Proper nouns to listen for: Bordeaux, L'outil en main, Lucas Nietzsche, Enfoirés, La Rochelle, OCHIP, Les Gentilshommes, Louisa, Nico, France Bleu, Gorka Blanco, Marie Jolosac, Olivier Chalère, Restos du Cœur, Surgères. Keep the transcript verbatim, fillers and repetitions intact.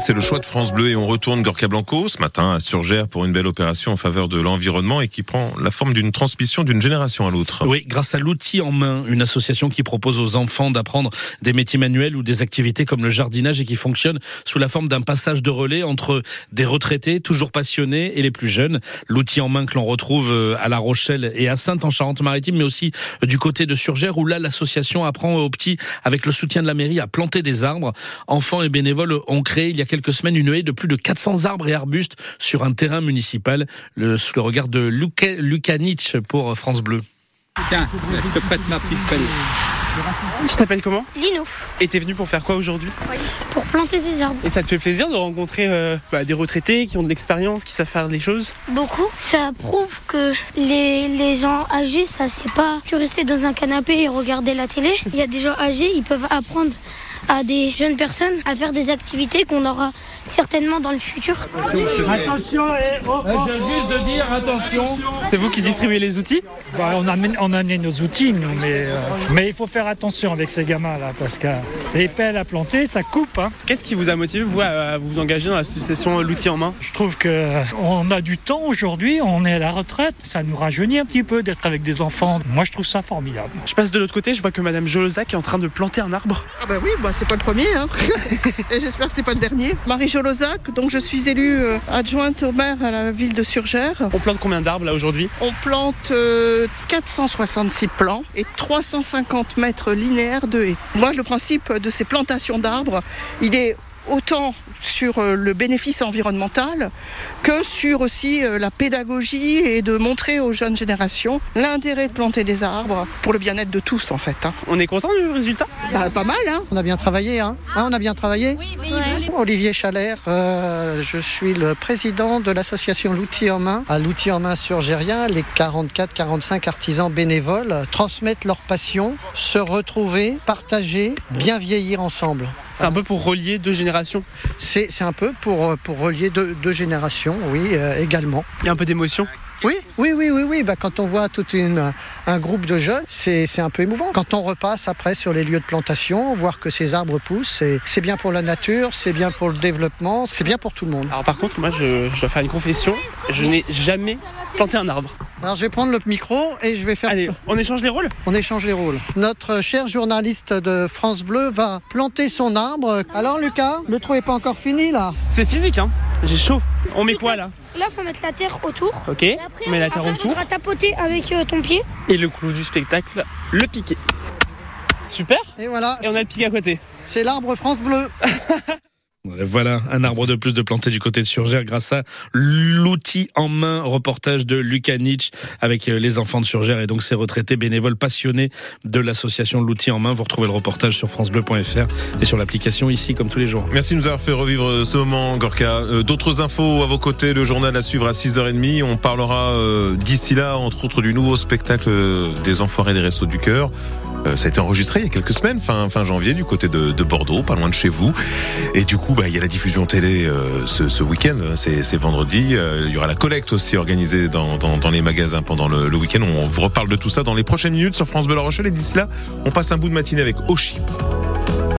C'est le choix de France Bleu et on retourne Gorka Blanco ce matin à Surgères pour une belle opération en faveur de l'environnement et qui prend la forme d'une transmission d'une génération à l'autre. Oui, grâce à l'outil en main, une association qui propose aux enfants d'apprendre des métiers manuels ou des activités comme le jardinage et qui fonctionne sous la forme d'un passage de relais entre des retraités toujours passionnés et les plus jeunes. L'outil en main que l'on retrouve à La Rochelle et à Sainte-en-Charente-Maritime, mais aussi du côté de Surgères où là l'association apprend aux petits avec le soutien de la mairie à planter des arbres. Enfants et bénévoles ont créé il y a quelques semaines une haie de plus de quatre cents arbres et arbustes sur un terrain municipal, le, sous le regard de Lucas, Lucas Nietzsche pour France Bleu. Tiens, je te prête ma petite pelle. Je t'appelle comment ? Lino. Et t'es venu pour faire quoi aujourd'hui ? Oui, pour planter des arbres. Et ça te fait plaisir de rencontrer euh, bah, des retraités qui ont de l'expérience, qui savent faire des choses ? Beaucoup. Ça prouve que les, les gens âgés, ça c'est pas que rester dans un canapé et regarder la télé. Il y a des gens âgés, ils peuvent apprendre à des jeunes personnes à faire des activités qu'on aura certainement dans le futur. Attention, et oh, oh, j'ai juste de dire attention. C'est vous qui distribuez les outils ? Bah, on, a, on a amené nos outils, nous, mais, euh, mais il faut faire attention avec ces gamins-là, parce que les pelles à planter, ça coupe. Hein. Qu'est-ce qui vous a motivé, vous, à vous engager dans l'association L'outil en main ? Je trouve qu'on a du temps aujourd'hui, on est à la retraite, ça nous rajeunit un petit peu d'être avec des enfants. Moi, je trouve ça formidable. Je passe de l'autre côté, je vois que Madame Jolosac est en train de planter un arbre. Ah bah oui, bah, c'est pas le premier, hein. Et j'espère que c'est pas le dernier. Marie Jolosac, donc je suis élue adjointe au maire à la ville de Surgères. On plante combien d'arbres là aujourd'hui ? On plante euh, quatre cent soixante-six plants et trois cent cinquante mètres linéaires de haies. Moi, le principe de ces plantations d'arbres, il est autant sur le bénéfice environnemental que sur aussi la pédagogie et de montrer aux jeunes générations l'intérêt de planter des arbres pour le bien-être de tous en fait. On est content du résultat ? Bah, pas mal, hein. On a bien travaillé, hein. Ah, on a bien travaillé. Oui, mais ouais. Olivier Chalère, euh, je suis le président de l'association L'outil en main. À L'outil en main surgérien, les quarante-quatre quarante-cinq artisans bénévoles transmettent leur passion, se retrouver, partager, bien vieillir ensemble. C'est un peu pour relier deux générations. C'est, c'est un peu pour, pour relier deux, deux générations, oui, euh, également. Il y a un peu d'émotion ? Oui, oui, oui, oui, oui. Bah, quand on voit tout un groupe de jeunes, c'est, c'est un peu émouvant. Quand on repasse après sur les lieux de plantation, voir que ces arbres poussent, c'est, c'est bien pour la nature, c'est bien pour le développement, c'est bien pour tout le monde. Alors par contre, moi, je, je dois faire une confession, je n'ai jamais planté un arbre. Alors je vais prendre le micro et je vais faire... Allez, on échange les rôles ? On échange les rôles. Notre cher journaliste de France Bleu va planter son arbre. Alors Lucas, le trou n'est pas encore fini là. C'est physique, hein ? J'ai chaud. On met quoi là ? Là, il faut mettre la terre autour. Ok, et après, on met la terre après, autour. Tu vas tapoter avec euh, ton pied. Et le clou du spectacle, le piqué. Super. Et voilà. Et on a le piqué à côté. C'est l'arbre France Bleu. Voilà, un arbre de plus de planté du côté de Surgères grâce à l'outil en main. Reportage de Lucas Nietzsche avec les enfants de Surgères et donc ces retraités bénévoles passionnés de l'association L'outil en main. Vous retrouvez le reportage sur francebleu point f r et sur l'application ici comme tous les jours. Merci de nous avoir fait revivre ce moment, Gorka. Euh, d'autres infos à vos côtés, le journal à suivre à six heures trente. On parlera euh, d'ici là, entre autres, du nouveau spectacle des Enfoirés des Restos du Cœur. Euh, ça a été enregistré il y a quelques semaines, fin, fin janvier, du côté de, de Bordeaux, pas loin de chez vous. Et du coup, bah, il y a la diffusion télé euh, ce, ce week-end, c'est, c'est vendredi. Euh, il y aura la collecte aussi organisée dans, dans, dans les magasins pendant le, le week-end. On vous reparle de tout ça dans les prochaines minutes sur France Bleu La Rochelle. Et d'ici là, on passe un bout de matinée avec OCHIP.